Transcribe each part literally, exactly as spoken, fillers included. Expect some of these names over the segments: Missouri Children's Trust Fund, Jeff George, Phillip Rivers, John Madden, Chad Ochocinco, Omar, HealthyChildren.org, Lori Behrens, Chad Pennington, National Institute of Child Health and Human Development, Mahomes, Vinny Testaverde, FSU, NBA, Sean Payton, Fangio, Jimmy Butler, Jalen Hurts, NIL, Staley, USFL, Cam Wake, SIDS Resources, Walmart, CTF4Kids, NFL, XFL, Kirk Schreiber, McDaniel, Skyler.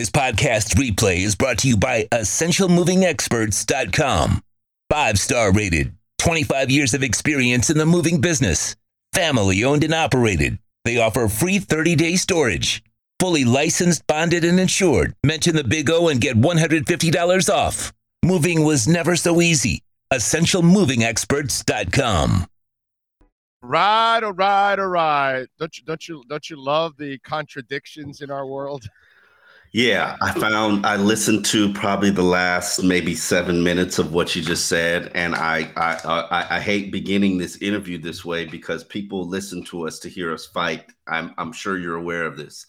This podcast replay is brought to you by essential moving experts dot com. Five-star rated, twenty-five years of experience in the moving business, family owned and operated. They offer free thirty-day storage, fully licensed, bonded, and insured. Mention the Big O and get one hundred fifty dollars off. Moving was never so easy. essential moving experts dot com. Right, all right, all right. Don't you don't you don't you love the contradictions in our world? Yeah, I found I listened to probably the last maybe seven minutes of what you just said, and I I I, I hate beginning this interview this way because people listen to us to hear us fight. I'm I'm sure you're aware of this,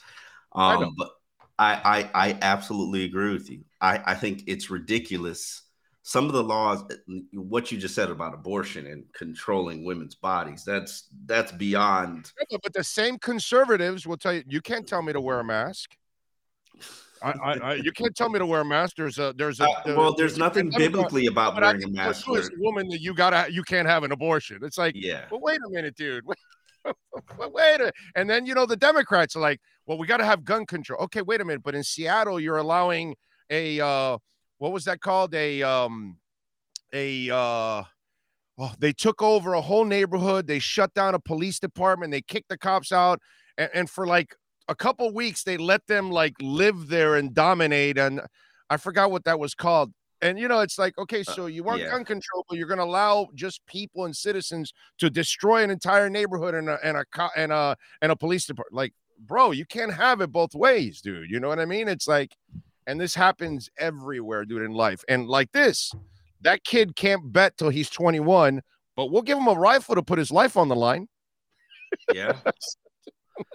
um, I but I, I I absolutely agree with you. I I think it's ridiculous. Some of the laws, what you just said about abortion and controlling women's bodies, that's that's beyond. But the same conservatives will tell you, you can't tell me to wear a mask. I, I, I you can't tell me to wear a mask. There's a, there's a. Uh, well, there's, there's nothing biblically about, about wearing a mask. As a woman, that you gotta, you can't have an abortion. It's like, yeah. Well, wait a minute, dude. Wait a, and then you know the Democrats are like, well, we got to have gun control. Okay, wait a minute. But in Seattle, you're allowing a. Uh, What was that called? A, um, a, uh, well, they took over a whole neighborhood. They shut down a police department. They kicked the cops out. And, and for like a couple of weeks, they let them like live there and dominate. And I forgot what that was called. And, you know, it's like, okay, so you want uh, yeah. gun control, but you're going to allow just people and citizens to destroy an entire neighborhood and a, and a, co- and a, and a police department. Like, bro, you can't have it both ways, dude. You know what I mean? It's like, and this happens everywhere, dude, in life. And like this, that kid can't bet till he's twenty-one, but we'll give him a rifle to put his life on the line. Yeah.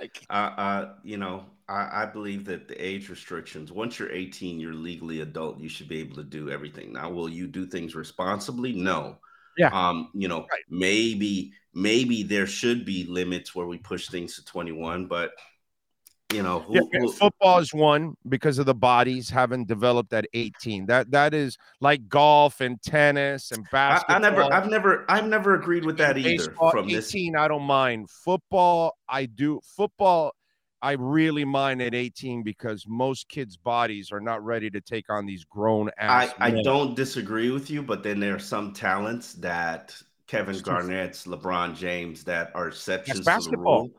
like, uh, uh, you know, I, I believe that the age restrictions, once you're eighteen, you're legally adult. You should be able to do everything. Now, will you do things responsibly? No. Yeah. Um, you know, right. maybe, maybe there should be limits where we push things to twenty-one, but you know, who, yeah, who, football is one because of the bodies haven't developed at eighteen. That that is like golf and tennis and basketball. I, I never, I've never, I've never agreed with that either. Baseball, from eighteen, this. I don't mind football. I do football. I really mind at eighteen because most kids' bodies are not ready to take on these grown ass. I, I don't disagree with you, but then there are some talents that Kevin Garnett's, LeBron James, that are exceptions to the rule.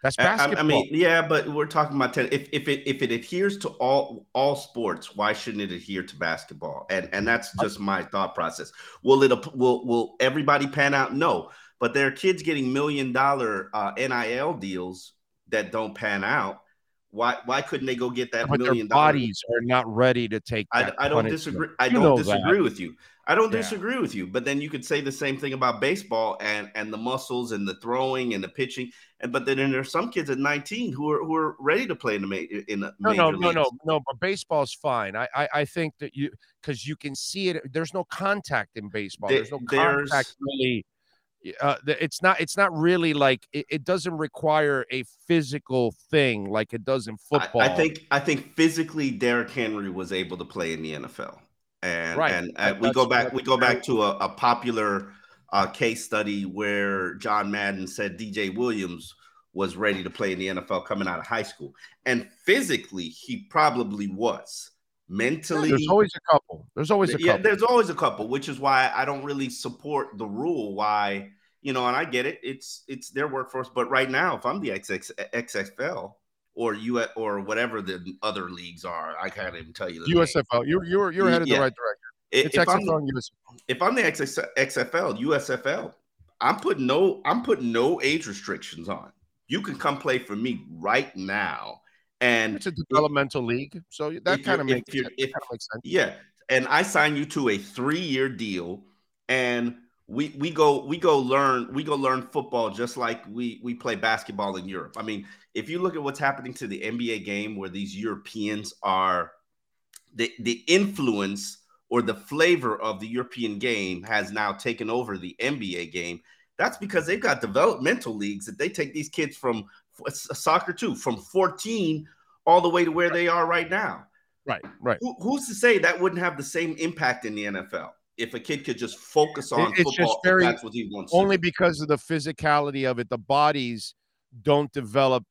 That's basketball. I, I mean, yeah, but we're talking about ten. If if it if it adheres to all all sports, why shouldn't it adhere to basketball? And and that's just my thought process. Will it will will everybody pan out? No, but there are kids getting million dollar uh, N I L deals that don't pan out. Why why couldn't they go get that but million dollars? Their bodies are not ready to take that. I, I don't disagree. I don't disagree with you. I don't yeah. disagree with you, but then you could say the same thing about baseball and, and the muscles and the throwing and the pitching. And but then there's some kids at nineteen who are who are ready to play in the major. In the no, major no, leagues. no, no, no. But baseball's fine. I, I, I think that you because you can see it. There's no contact in baseball. There, there's no there's, contact really. Uh, it's not. It's not really like it, it doesn't require a physical thing like it does in football. I, I think. I think physically, Derrick Henry was able to play in the N F L. And, right. and uh, we go back we go back to a, a popular uh, case study where John Madden said D J Williams was ready to play in the N F L coming out of high school. And physically, he probably was. Mentally, yeah, there's always a couple. There's always a couple. Yeah, there's always a couple, which is why I don't really support the rule. Why, you know, and I get it. It's it's their workforce. But right now, if I'm the X F L – or you or whatever the other leagues are. I can't even tell you the U S F L. You're you're you're headed yeah. the right direction. It's if, X F L I'm, and U S F L. If I'm the X F L, U S F L, I'm putting no I'm putting no age restrictions on. You can come play for me right now. And it's a developmental if, league, so that kind of makes sense. If, yeah, and I sign you to a three-year deal, and We we go we go learn we go learn football just like we we play basketball in Europe. I mean, if you look at what's happening to the N B A game, where these Europeans are, the the influence or the flavor of the European game has now taken over the N B A game. That's because they've got developmental leagues that they take these kids from soccer too, from fourteen all the way to where they are right now. Right, right. Who, who's to say that wouldn't have the same impact in the N F L? If a kid could just focus on it's football, just very, that's what he wants. Only to. Because of the physicality of it, the bodies don't develop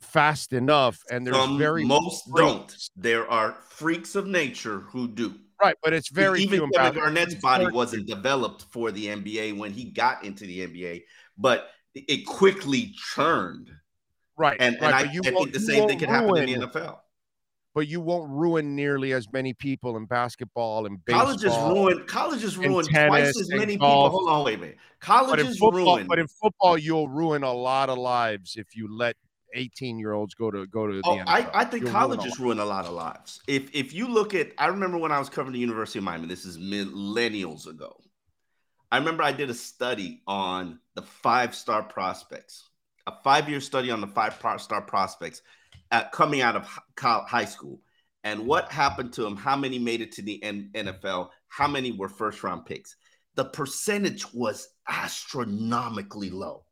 fast enough, and there's Some, very most don't. There are freaks of nature who do. Right, but it's very even Kevin about Garnett's it. body wasn't developed for the N B A when he got into the N B A, but it quickly churned. Right, and, right, and I, I think the same thing can happen in the N F L. But you won't ruin nearly as many people in basketball and baseball. College is ruined. College is ruined tennis, twice as many golf. people. Hold on, wait a minute. College is football, ruined. But in football, you'll ruin a lot of lives if you let eighteen-year-olds go to go to. Oh, the I, I think you'll college is ruin ruined a lot of lives. If if you look at, I remember when I was covering the University of Miami. This is millennials ago. I remember I did a study on the five-star prospects, a five-year study on the five-star prospects. At coming out of high school, and what happened to them, how many made it to the N F L, how many were first-round picks. The percentage was astronomically low.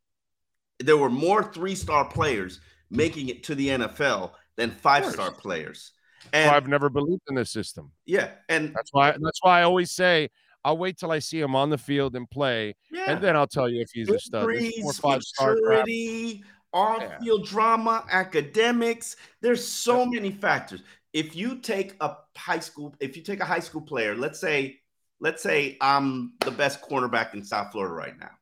There were more three-star players making it to the N F L than five-star players. And, well, I've never believed in this system. Yeah, and that's why that's why I always say I'll wait till I see him on the field and play, yeah. and then I'll tell you if he's a stud. Four, five-star crap. On-field yeah. drama, academics. There's so many factors. If you take a high school, if you take a high school player, let's say, let's say I'm the best cornerback in South Florida right now,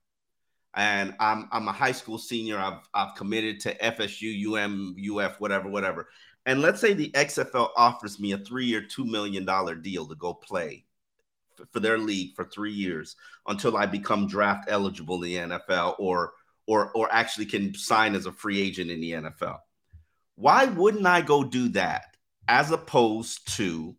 and I'm I'm a high school senior. I've I've committed to F S U, U M, U F, whatever, whatever. And let's say the X F L offers me a three-year, two million dollar deal to go play for their league for three years until I become draft eligible in the N F L or. or or actually can sign as a free agent in the N F L. Why wouldn't I go do that as opposed to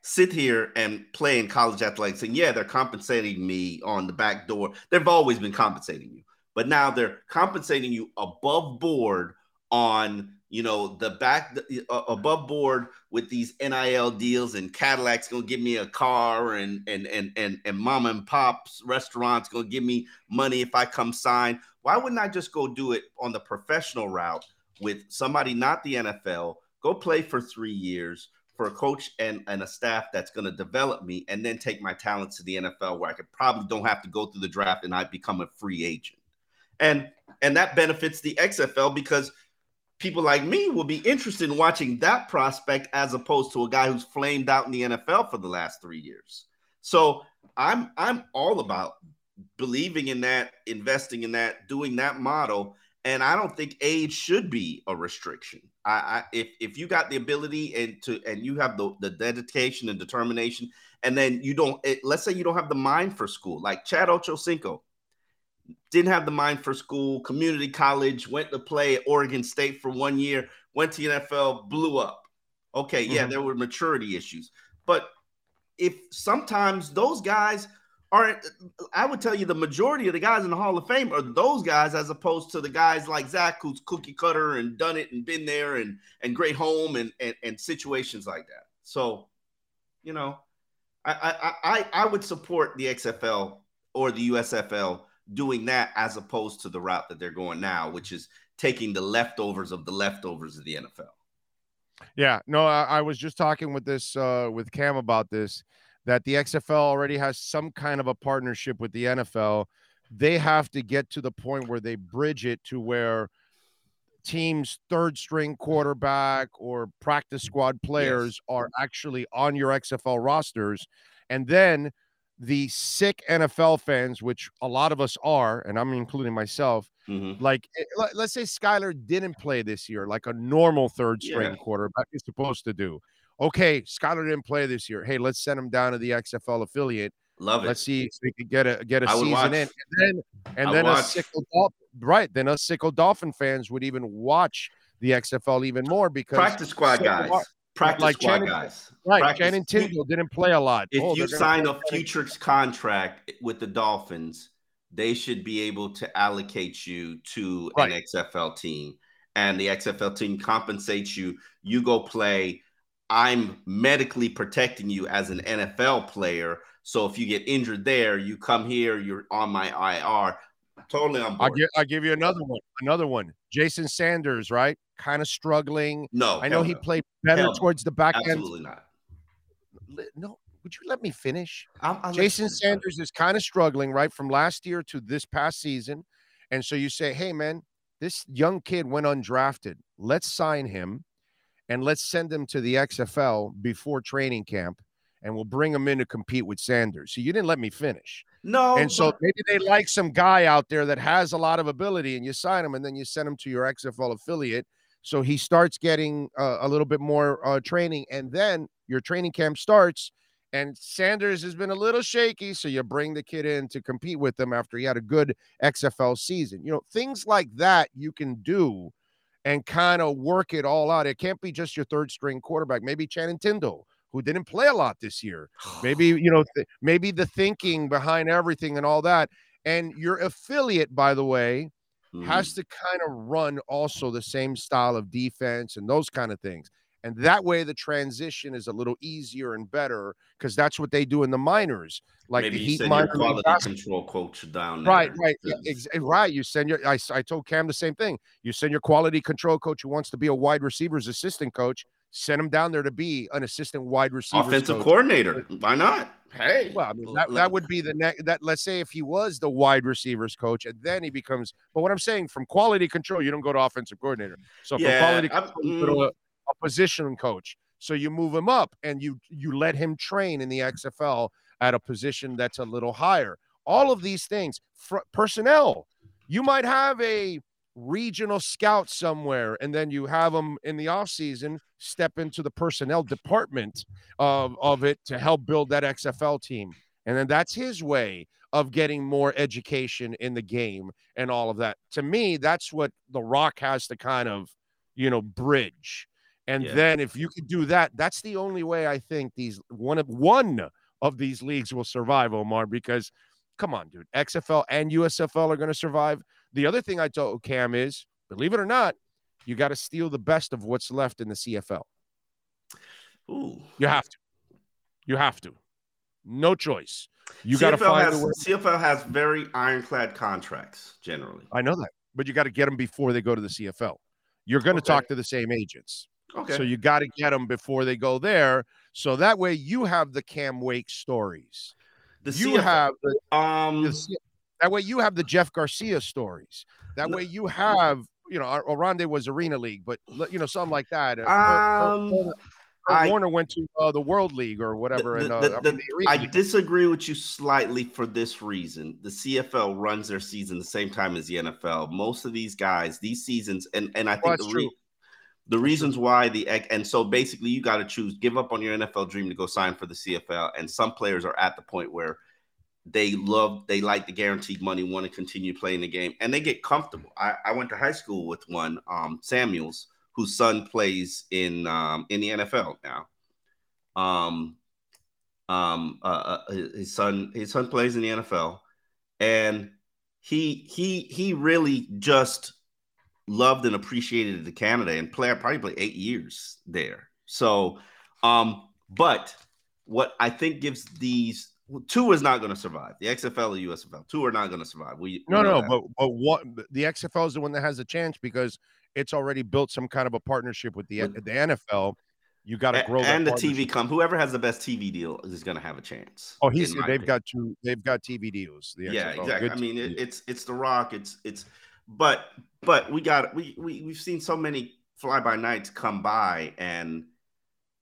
sit here and play in college athletics? And yeah, they're compensating me on the back door. They've always been compensating you, but now they're compensating you above board on, you know, the back uh, above board with these N I L deals, and Cadillac's going to give me a car, and, and, and, and, and mom and pop's restaurants going to give me money if I come sign. Why wouldn't I just go do it on the professional route with somebody, not the N F L, go play for three years for a coach and, and a staff that's going to develop me, and then take my talents to the N F L where I could probably don't have to go through the draft and I become a free agent. And, and that benefits the X F L because people like me will be interested in watching that prospect as opposed to a guy who's flamed out in the N F L for the last three years. So I'm, I'm all about believing in that, investing in that, doing that model. And I don't think age should be a restriction. I, I if if you got the ability and to and you have the, the dedication and determination, and then you don't it, let's say you don't have the mind for school, like Chad Ochocinco didn't have the mind for school, community college, went to play at Oregon State for one year, went to the N F L, blew up. Okay, yeah, mm-hmm. there were maturity issues. But if sometimes those guys Are, I would tell you the majority of the guys in the Hall of Fame are those guys as opposed to the guys like Zach who's cookie cutter and done it and been there and and great home and and, and situations like that. So, you know, I, I, I, I would support the X F L or the U S F L doing that as opposed to the route that they're going now, which is taking the leftovers of the leftovers of the N F L. Yeah, no, I, I was just talking with this uh, with Cam about this. That the X F L already has some kind of a partnership with the N F L. They have to get to the point where they bridge it to where teams' third-string quarterback or practice squad players yes. are actually on your X F L rosters. And then the sick N F L fans, which a lot of us are, and I'm including myself, mm-hmm. like let's say Skyler didn't play this year like a normal third-string yeah. quarterback is supposed to do. Okay, Skyler didn't play this year. Hey, let's send him down to the X F L affiliate. Love it. Let's see if we can get a get a I season in. And then and I then us sickle Dolphin, right? Then us sickle Dolphin fans would even watch the X F L even more because practice squad so guys, are, practice like squad Channing, guys, right? Practice. Channing Tindall didn't play a lot. If oh, you sign a future contract with the Dolphins, they should be able to allocate you to right. an X F L team, and the X F L team compensates you. You go play. I'm medically protecting you as an N F L player. So if you get injured there, you come here, you're on my I R. Totally on board. I'll give, I'll give you another one. Another one. Jason Sanders, right? Kind of struggling. No. I know he no. played better hell towards the back absolutely end. Absolutely not. No. Would you let me finish? I'm, I'm Jason listening. Sanders is kind of struggling, right, from last year to this past season. And so you say, hey, man, This young kid went undrafted. Let's sign him and let's send him to the X F L before training camp, and we'll bring him in to compete with Sanders. So you didn't let me finish. No. And so maybe they like some guy out there that has a lot of ability, and you sign him and then you send him to your X F L affiliate. So he starts getting uh, a little bit more uh, training, and then your training camp starts and Sanders has been a little shaky. So you bring the kid in to compete with him after he had a good X F L season. You know, things like that you can do and kind of work it all out. It can't be just your third string quarterback. Maybe Channing Tindall, who didn't play a lot this year. Maybe, you know, th- maybe the thinking behind everything and all that. And your affiliate, by the way, Mm-hmm. has to kind of run also the same style of defense and those kind of things. And that way the transition is a little easier and better, because that's what they do in the minors. Like Maybe the you heat send your quality control coach down there. Right, right, yeah. ex- right. You send your, I, I told Cam the same thing. You send your quality control coach who wants to be a wide receiver's assistant coach, send him down there to be an assistant wide receiver. Offensive coach. Coordinator. Why not? Hey, well, I mean, that, that would be the next, that let's say if he was the wide receivers coach and then he becomes, but what I'm saying, from quality control, you don't go to offensive coordinator. So from yeah, quality control, you go to a, a position coach. So you move him up and you, you let him train in the X F L at a position that's a little higher. All of these things, fr- personnel, you might have a regional scout somewhere, and then you have them in the off season step into the personnel department of, of it to help build that X F L team. And then that's his way of getting more education in the game and all of that. To me, that's what The Rock has to kind of, you know, bridge. And yeah. then if you could do that, that's the only way I think these one of one of these leagues will survive, Omar, because come on, dude, X F L and U S F L are going to survive. The other thing I told Cam is, believe it or not, you got to steal the best of what's left in the C F L. Ooh. You have to. You have to. No choice. You got to find has, a way. C F L has very ironclad contracts, generally. I know that. But you got to get them before they go to the C F L. You're going to okay. talk to the same agents. Okay. So you got to get them before they go there. So that way you have the Cam Wake stories. The you C F L. Have the, um, the C F L. That way you have the Jeff Garcia stories. That way you have, you know, Orande was Arena League, but, you know, something like that. Um, her, her, her I, Warner went to uh, the World League or whatever. The, and, uh, the, I, mean, the I disagree with you slightly for this reason. The C F L runs their season the same time as the N F L. Most of these guys, these seasons, and, and I think well, the, re- the reasons true. why the – and so basically you got to choose, give up on your N F L dream to go sign for the C F L, and some players are at the point where – They love, they like the guaranteed money, want to continue playing the game, and they get comfortable. I, I went to high school with one, um, Samuels, whose son plays in um, in the N F L now. Um, um, uh, his son, his son plays in the N F L, and he he he really just loved and appreciated the Canada and played probably played eight years there. So, um, but what I think gives these. Two is not going to survive. The X F L or U S F L. Two are not going to survive. We, no, we no, but, but what the X F L is the one that has a chance because it's already built some kind of a partnership with the, the N F L. You got to grow and, and the T V come. Whoever has the best T V deal is going to have a chance. Oh, he's they've opinion. got two. They've got T V deals. The yeah, exactly. Good I mean, it, it's it's The Rock. It's it's, but but we got we we we've seen so many fly by nights come by, and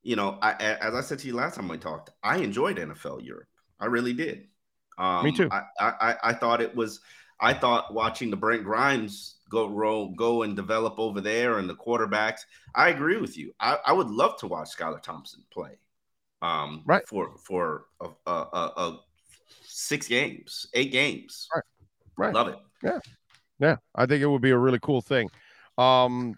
you know, I as I said to you last time we talked, I enjoyed N F L Europe. I really did. Um, Me too. I, I, I thought it was. I thought watching the Brent Grimes go roll, go and develop over there, and the quarterbacks. I agree with you. I, I would love to watch Skyler Thompson play. Um, right. For for a, a, a, a six games, eight games. Right. Right. Love it. Yeah. Yeah. I think it would be a really cool thing. Um,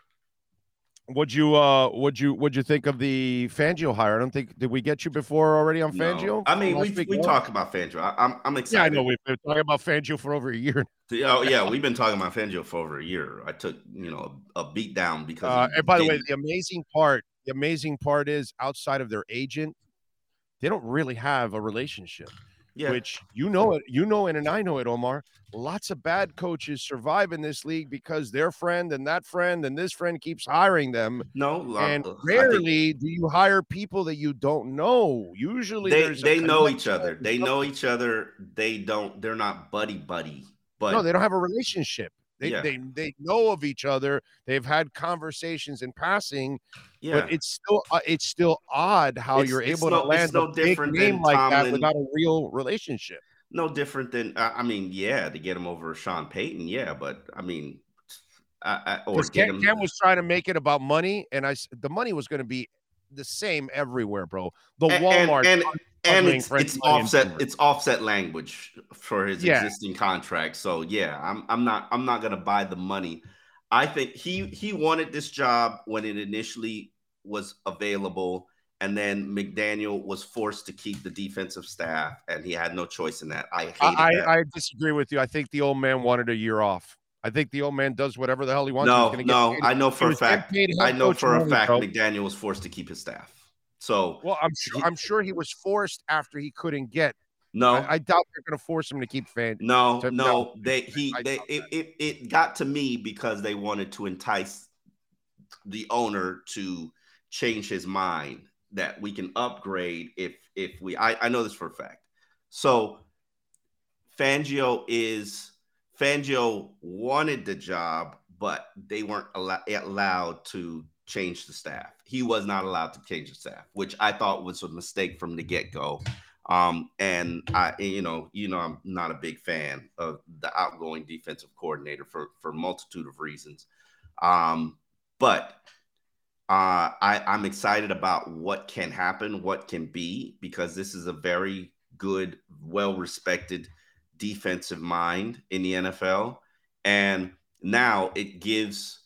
Would you uh would you would you think of the Fangio hire? I don't think did we get you before already on Fangio? No. I mean we we talk about Fangio. I, I'm I'm excited. Yeah, I know we've been talking about Fangio for over a year. Oh yeah, we've been talking about Fangio for over a year. I took you know a, a beat down because. Uh, and by the way, the amazing part, the amazing part is outside of their agent, they don't really have a relationship. Yeah. Which you know it, you know it, and I know it, Omar. Lots of bad coaches survive in this league because their friend and that friend and this friend keeps hiring them. No, and uh, rarely think, do you hire people that you don't know. Usually, they they know each other. They know each other. They don't. They're not buddy buddy. But no, they don't have a relationship. They, yeah. they they know of each other. They've had conversations in passing, yeah. but it's still uh, it's still odd how it's, you're able no, to land no a big name like Tomlin. That without a real relationship. No different than uh, I mean, yeah, to get him over Sean Payton, yeah, but I mean, I, I or get Cam, him. Cam was trying to make it about money, and I the money was going to be the same everywhere, bro. The and, Walmart and, and, and it's, it's offset. Consumers. It's offset language for his yeah. existing contract. So yeah, I'm I'm not I'm not gonna buy the money. I think he he wanted this job when it initially was available, and then McDaniel was forced to keep the defensive staff, and he had no choice in that. I hated I, that. I, I disagree with you. I think the old man wanted a year off. I think the old man does whatever the hell he wants. No, he's no, get I know for a fact. I know for a fact McDaniel was forced to keep his staff. So well, I'm sure he, I'm sure he was forced after he couldn't get. No, I, I doubt they're going to force him to keep fans. No, to, no, no, they he I they it, it it got to me because they wanted to entice the owner to change his mind that we can upgrade if if we. I, I know this for a fact. So Fangio is Fangio wanted the job, but they weren't allow, allowed to. Change the staff. He was not allowed to change the staff, which I thought was a mistake from the get-go. Um, and I, you know, you know, I'm not a big fan of the outgoing defensive coordinator for for a multitude of reasons. Um, but uh, I, I'm excited about what can happen, what can be, because this is a very good, well-respected defensive mind in the N F L, and now it gives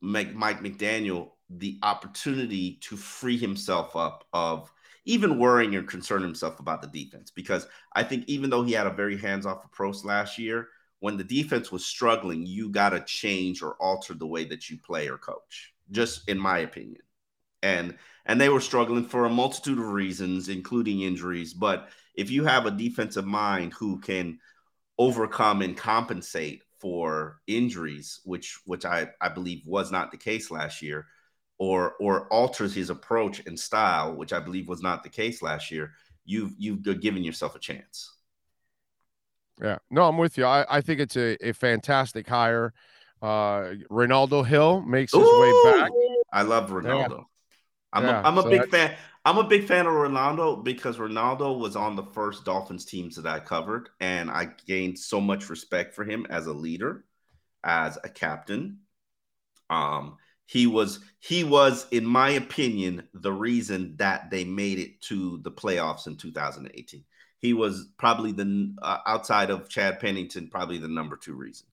Mike McDaniel the opportunity to free himself up of even worrying or concerning himself about the defense. Because I think even though he had a very hands-off approach last year, when the defense was struggling, you got to change or alter the way that you play or coach, just in my opinion. And, and they were struggling for a multitude of reasons, including injuries. But if you have a defensive mind who can overcome and compensate for injuries, which, which I, I believe was not the case last year, or or alters his approach and style, which I believe was not the case last year, you've you've given yourself a chance. Yeah, no, I'm with you. I, I think it's a, a fantastic hire. Uh, Ronaldo Hill makes his Ooh, way back. I love Ronaldo. Yeah. I'm yeah, a, I'm a so big that's... fan. I'm a big fan of Ronaldo because Ronaldo was on the first Dolphins teams that I covered, and I gained so much respect for him as a leader, as a captain. Um. He was, he was, in my opinion, the reason that they made it to the playoffs in two thousand eighteen. He was probably the, uh, outside of Chad Pennington, probably the number two reason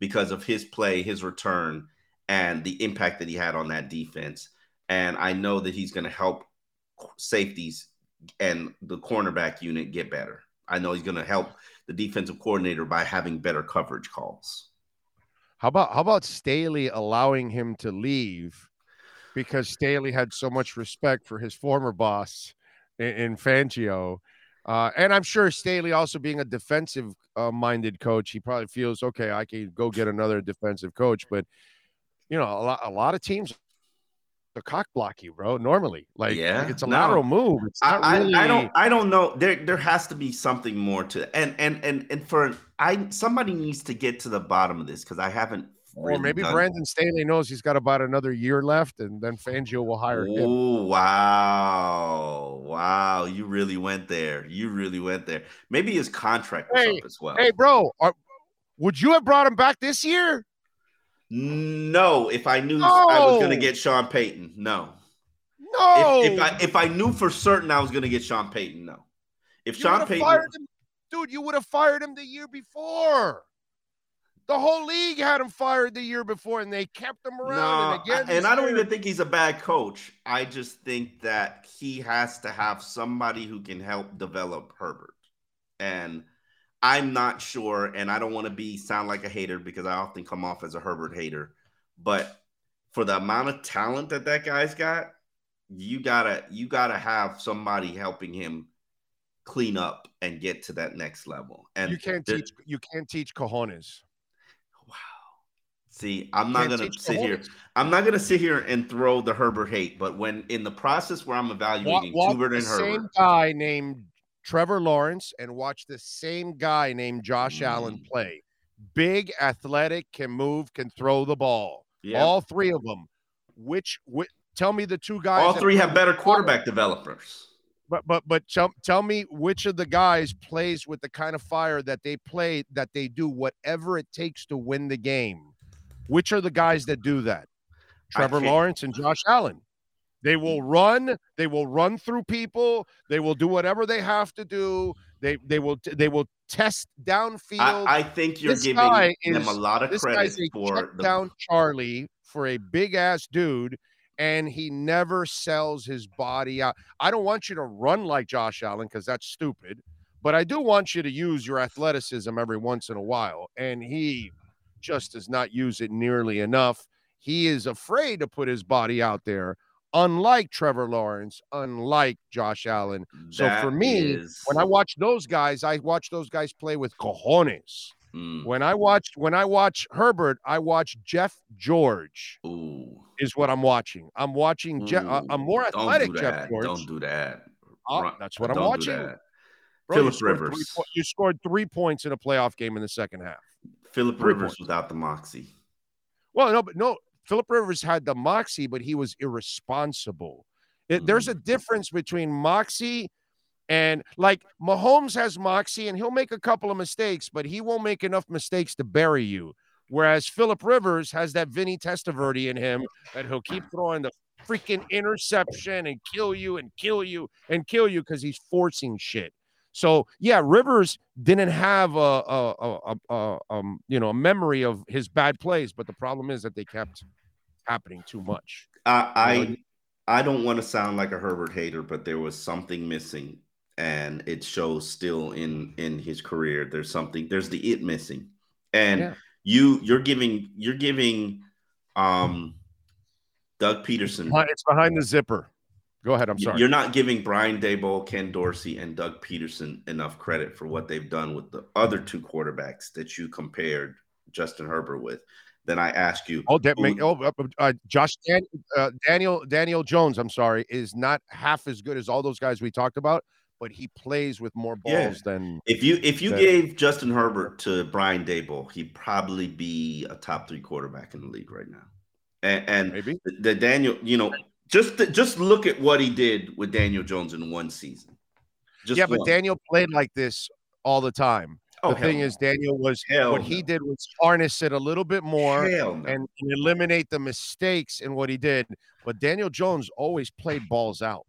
because of his play, his return, and the impact that he had on that defense. And I know that he's going to help safeties and the cornerback unit get better. I know he's going to help the defensive coordinator by having better coverage calls. How about how about Staley allowing him to leave because Staley had so much respect for his former boss in, in Fangio? Uh, and I'm sure Staley also being a defensive-minded uh, coach, he probably feels, okay, I can go get another defensive coach. But, you know, a lot, a lot of teams the cock block you, bro, normally. Like, yeah, like it's a no. lateral move. It's not I, really... I, I don't I don't know. There there has to be something more to it. And and and and for I somebody needs to get to the bottom of this because I haven't really Or maybe done Brandon it. Staley knows he's got about another year left and then Fangio will hire Ooh, him. Oh wow. Wow. You really went there. You really went there. Maybe his contract hey, was up as well. Hey bro, are, would you have brought him back this year? No, if I knew no. I was going to get Sean Payton, no. No. If, if I if I knew for certain I was going to get Sean Payton, no. If you Sean Payton, him, dude, you would have fired him the year before. The whole league had him fired the year before, and they kept him around. No, and again, I, and I don't even think he's a bad coach. I just think that he has to have somebody who can help develop Herbert, and. I'm not sure, and I don't want to be sound like a hater because I often come off as a Herbert hater. But for the amount of talent that that guy's got, you gotta you gotta have somebody helping him clean up and get to that next level. And you can't teach you can't teach cojones. Wow. See, I'm not gonna sit cojones. here. I'm not gonna sit here and throw the Herbert hate. But when in the process where I'm evaluating what, what Hubert and Herbert, same guy named Trevor Lawrence and watch the same guy named Josh Allen play. big, athletic, can move, can throw the ball. Yeah. All three of them. Which, which tell me the two guys. All three have better quarterback developers. But but but tell, tell me which of the guys plays with the kind of fire that they play, that they do whatever it takes to win the game. Which are the guys that do that? Trevor Lawrence and Josh Allen. They will run. They will run through people. They will do whatever they have to do. They they will they will test downfield. I, I think you're this giving them is, a lot of this credit guy's a for check the... down Charlie for a big ass dude, and he never sells his body out. I don't want you to run like Josh Allen because that's stupid, but I do want you to use your athleticism every once in a while, and he just does not use it nearly enough. He is afraid to put his body out there. Unlike Trevor Lawrence, unlike Josh Allen. So that for me, is... when I watch those guys, I watch those guys play with cojones. Mm. When I watch, when I watch Herbert, I watch Jeff George. Ooh. Is what I'm watching. I'm watching Jeff. Uh, I'm more athletic. Don't do that. Jeff George. Don't do that. Oh, that's what Don't I'm watching. Do that. Bro, Phillip you Rivers. Three, you scored three points in a playoff game in the second half. Phillip three Rivers points. Without the moxie. Well, no, but no. Phillip Rivers had the moxie, but he was irresponsible. It, there's a difference between moxie and, like, Mahomes has moxie, and he'll make a couple of mistakes, but he won't make enough mistakes to bury you. Whereas Phillip Rivers has that Vinny Testaverde in him that he'll keep throwing the freaking interception and kill you and kill you and kill you because he's forcing shit. So, yeah, Rivers didn't have a, a, a, a, a um, you know, a memory of his bad plays, but the problem is that they kept happening too much. I I, you know? I don't want to sound like a Herbert hater, but there was something missing, and it shows still in in his career. There's something. There's the it missing, and yeah. you you're giving you're giving, um, Doug Peterson. It's behind the zipper. Go ahead. I'm sorry. You're not giving Brian Daboll, Ken Dorsey, and Doug Peterson enough credit for what they've done with the other two quarterbacks that you compared Justin Herbert with. Then I ask you, oh, that who, oh uh, Josh Dan, uh, Daniel Daniel Jones. I'm sorry, is not half as good as all those guys we talked about, but he plays with more balls yeah. than if you if you than, gave Justin Herbert to Brian Daboll, he'd probably be a top three quarterback in the league right now. And, and maybe the, the Daniel, you know. Just to, just look at what he did with Daniel Jones in one season. Just yeah, but one. Daniel played like this all the time. Oh, the thing no. is, Daniel was hell what no. he did was harness it a little bit more no. and, and eliminate the mistakes in what he did. But Daniel Jones always played balls out.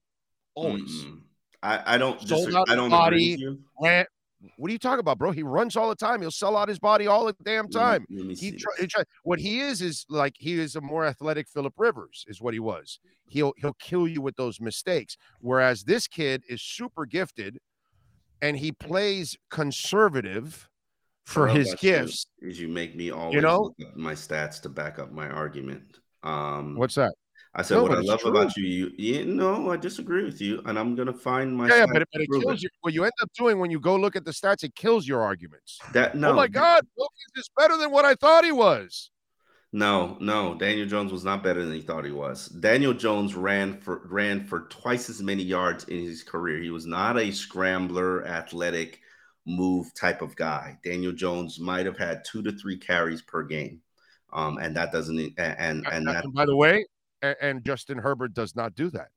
Always. Mm-hmm. I, I don't disagree. I don't body, agree with you. What are you talking about, bro? He runs all the time. He'll sell out his body all the damn time. Let me, let me he, try, he try, what he is is like he is a more athletic Phillip Rivers is what he was. He'll he'll kill you with those mistakes. Whereas this kid is super gifted, and he plays conservative for well, his gifts. You, is you make me always you know? look up my stats to back up my argument. Um, What's that? I said no, what I love true. about you. You, you know, I disagree with you, and I'm gonna find my. Yeah, but it, it kills you. What you end up doing when you go look at the stats, it kills your arguments. That no. Oh my God, Wilkins is better than what I thought he was. No, no, Daniel Jones was not better than he thought he was. Daniel Jones ran for ran for twice as many yards in his career. He was not a scrambler, athletic, move type of guy. Daniel Jones might have had two to three carries per game, um, and that doesn't. And and, and that, by the way. And Justin Herbert does not do that.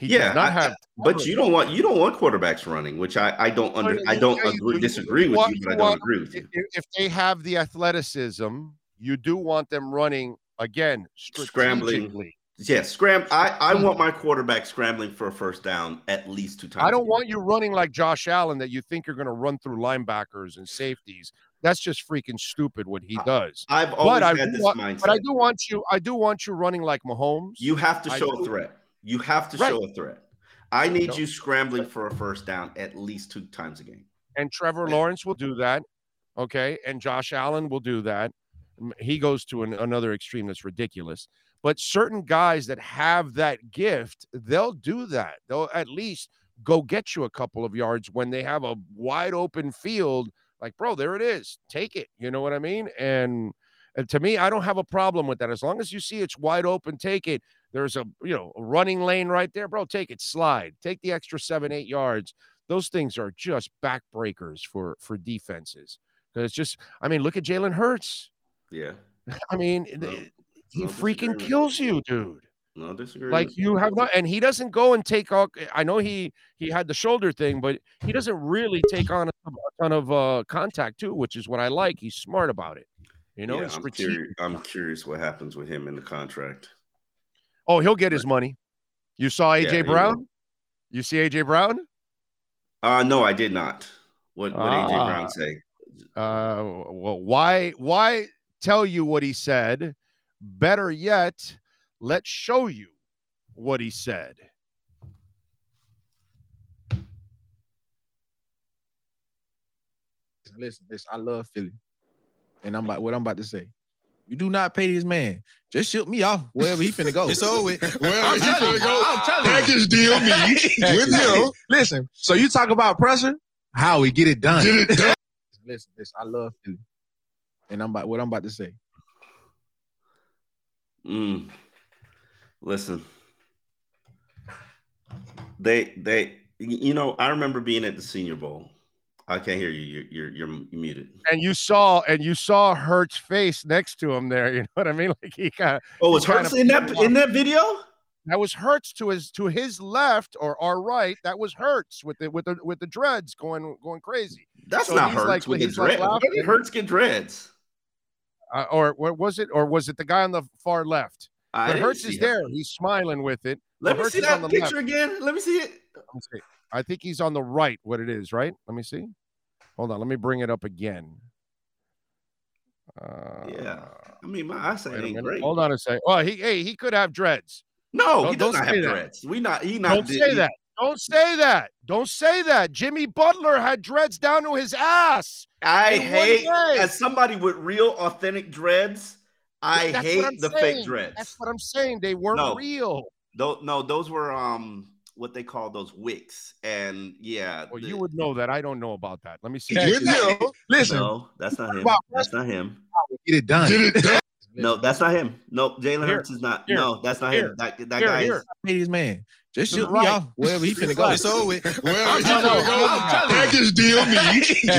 He yeah, does not have. I, but you don't want you don't want quarterbacks running, which I I don't under I don't yeah, agree, do, disagree you, with you, you, but you I don't want, agree with you. If they have the athleticism, you do want them running again, scrambling. Yeah, scram. I, I want my quarterback scrambling for a first down at least two times. I don't want you running like Josh Allen that you think you're going to run through linebackers and safeties. That's just freaking stupid what he does. I've always but had I, this want, mindset. But I do want you. I do want you running like Mahomes. You have to show a threat. You have to right. show a threat. I need you scrambling for a first down at least two times a game. And Trevor Lawrence will do that. Okay, and Josh Allen will do that. He goes to an, another extreme that's ridiculous. But certain guys that have that gift, they'll do that. They'll at least go get you a couple of yards when they have a wide open field. Like, bro, there it is. Take it. You know what I mean? And, and to me, I don't have a problem with that. As long as you see it's wide open, take it. There's a, you know, a running lane right there. Bro, take it. Slide. Take the extra seven, eight yards. Those things are just backbreakers for, for defenses. It's just, I mean, look at Jalen Hurts. Yeah. I mean, no, he no freaking kills you, dude. No disagreement. Like you have not, and he doesn't go and take all. I know he he had the shoulder thing, but he doesn't really take on a ton of uh, contact too, which is what I like. He's smart about it. You know, yeah, I'm, curious, I'm curious what happens with him in the contract. Oh, he'll get his money. You saw A J yeah, Brown? You see A J Brown? Uh, no, I did not. What what uh, A J Brown say? Uh, well, why why tell you what he said? Better yet, let's show you what he said. Listen, listen, I love Philly. And I'm about what I'm about to say. You do not pay this man. Just shoot me off wherever he finna go. It's over with. Wherever he finna go, I'm telling you. Package deal me with him. Listen, so you talk about pressure, how we get it done. Get it done. Listen, listen, I love Philly. And I'm about what I'm about to say. Mm. Listen. They, they, you know, I remember being at the Senior Bowl. I can't hear you. You're, you're you're muted. And you saw and you saw Hurts' face next to him there. You know what I mean? Like he got. Oh, was Hurts in that in that video? That was Hurts to his to his left or our right. That was Hurts with the with the with the dreads going going crazy. That's so not Hurts like, with his dreads. Like How did Hurts get dreads? Uh, or what was it? Or was it the guy on the far left? I but Hurts is it. there. He's smiling with it. Let me see that picture left. again. Let me see it. Let's see. I think he's on the right, what it is, right? Let me see. Hold on. Let me bring it up again. Uh, yeah. I mean, my eyesight ain't great. Hold on a second. Well, he, hey, he could have dreads. No, no he doesn't have dreads. That. We not, he not. Don't did, say he... that. Don't say that. Don't say that. Jimmy Butler had dreads down to his ass. I hate, as somebody with real authentic dreads, I That's hate the saying. fake dreads. That's what I'm saying. They weren't no. real. No, no, those were, um, what they call those wicks, and yeah, well, the, you would know that. I don't know about that. Let me see. Listen, no, that's not him. That's not him. Get it done. Get it done. No, that's not him. No, Jalen Hurts is not. Here. No, that's not here. him. That that here, guy here. is. Hey, this man, just shoot me off wherever he finna go. It's over with. Wherever he finna go, package deal me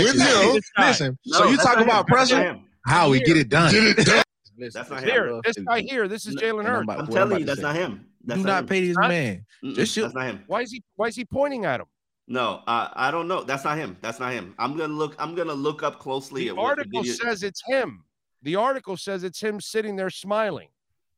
with him. Listen, so you talk about pressure, how we get it done. Get it done. That's not him. This guy here, this is Jalen Hurts. I'm telling you, that's not him. That's Do not, not pay this man. Mm-mm, Just shoot. That's not him. Why is he? Why is he pointing at him? No, uh, I don't know. That's not him. That's not him. I'm gonna look. I'm gonna look up closely. The at article the says it's him. The article says it's him sitting there smiling.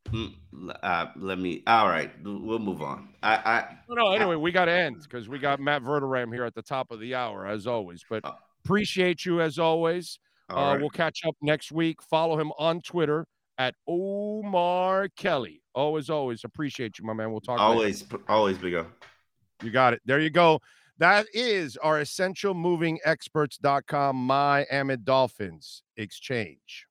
Mm, uh, let me. All right, we'll move on. I. I no, no. Anyway, I, we got to end because we got Matt Verderam here at the top of the hour as always. But appreciate you as always. Uh, right. We'll catch up next week. Follow him on Twitter at Omar Kelly. Always, always appreciate you, my man. We'll talk. Always, later. always, Bigo. You got it. There you go. That is our essential moving experts dot com Miami Dolphins exchange.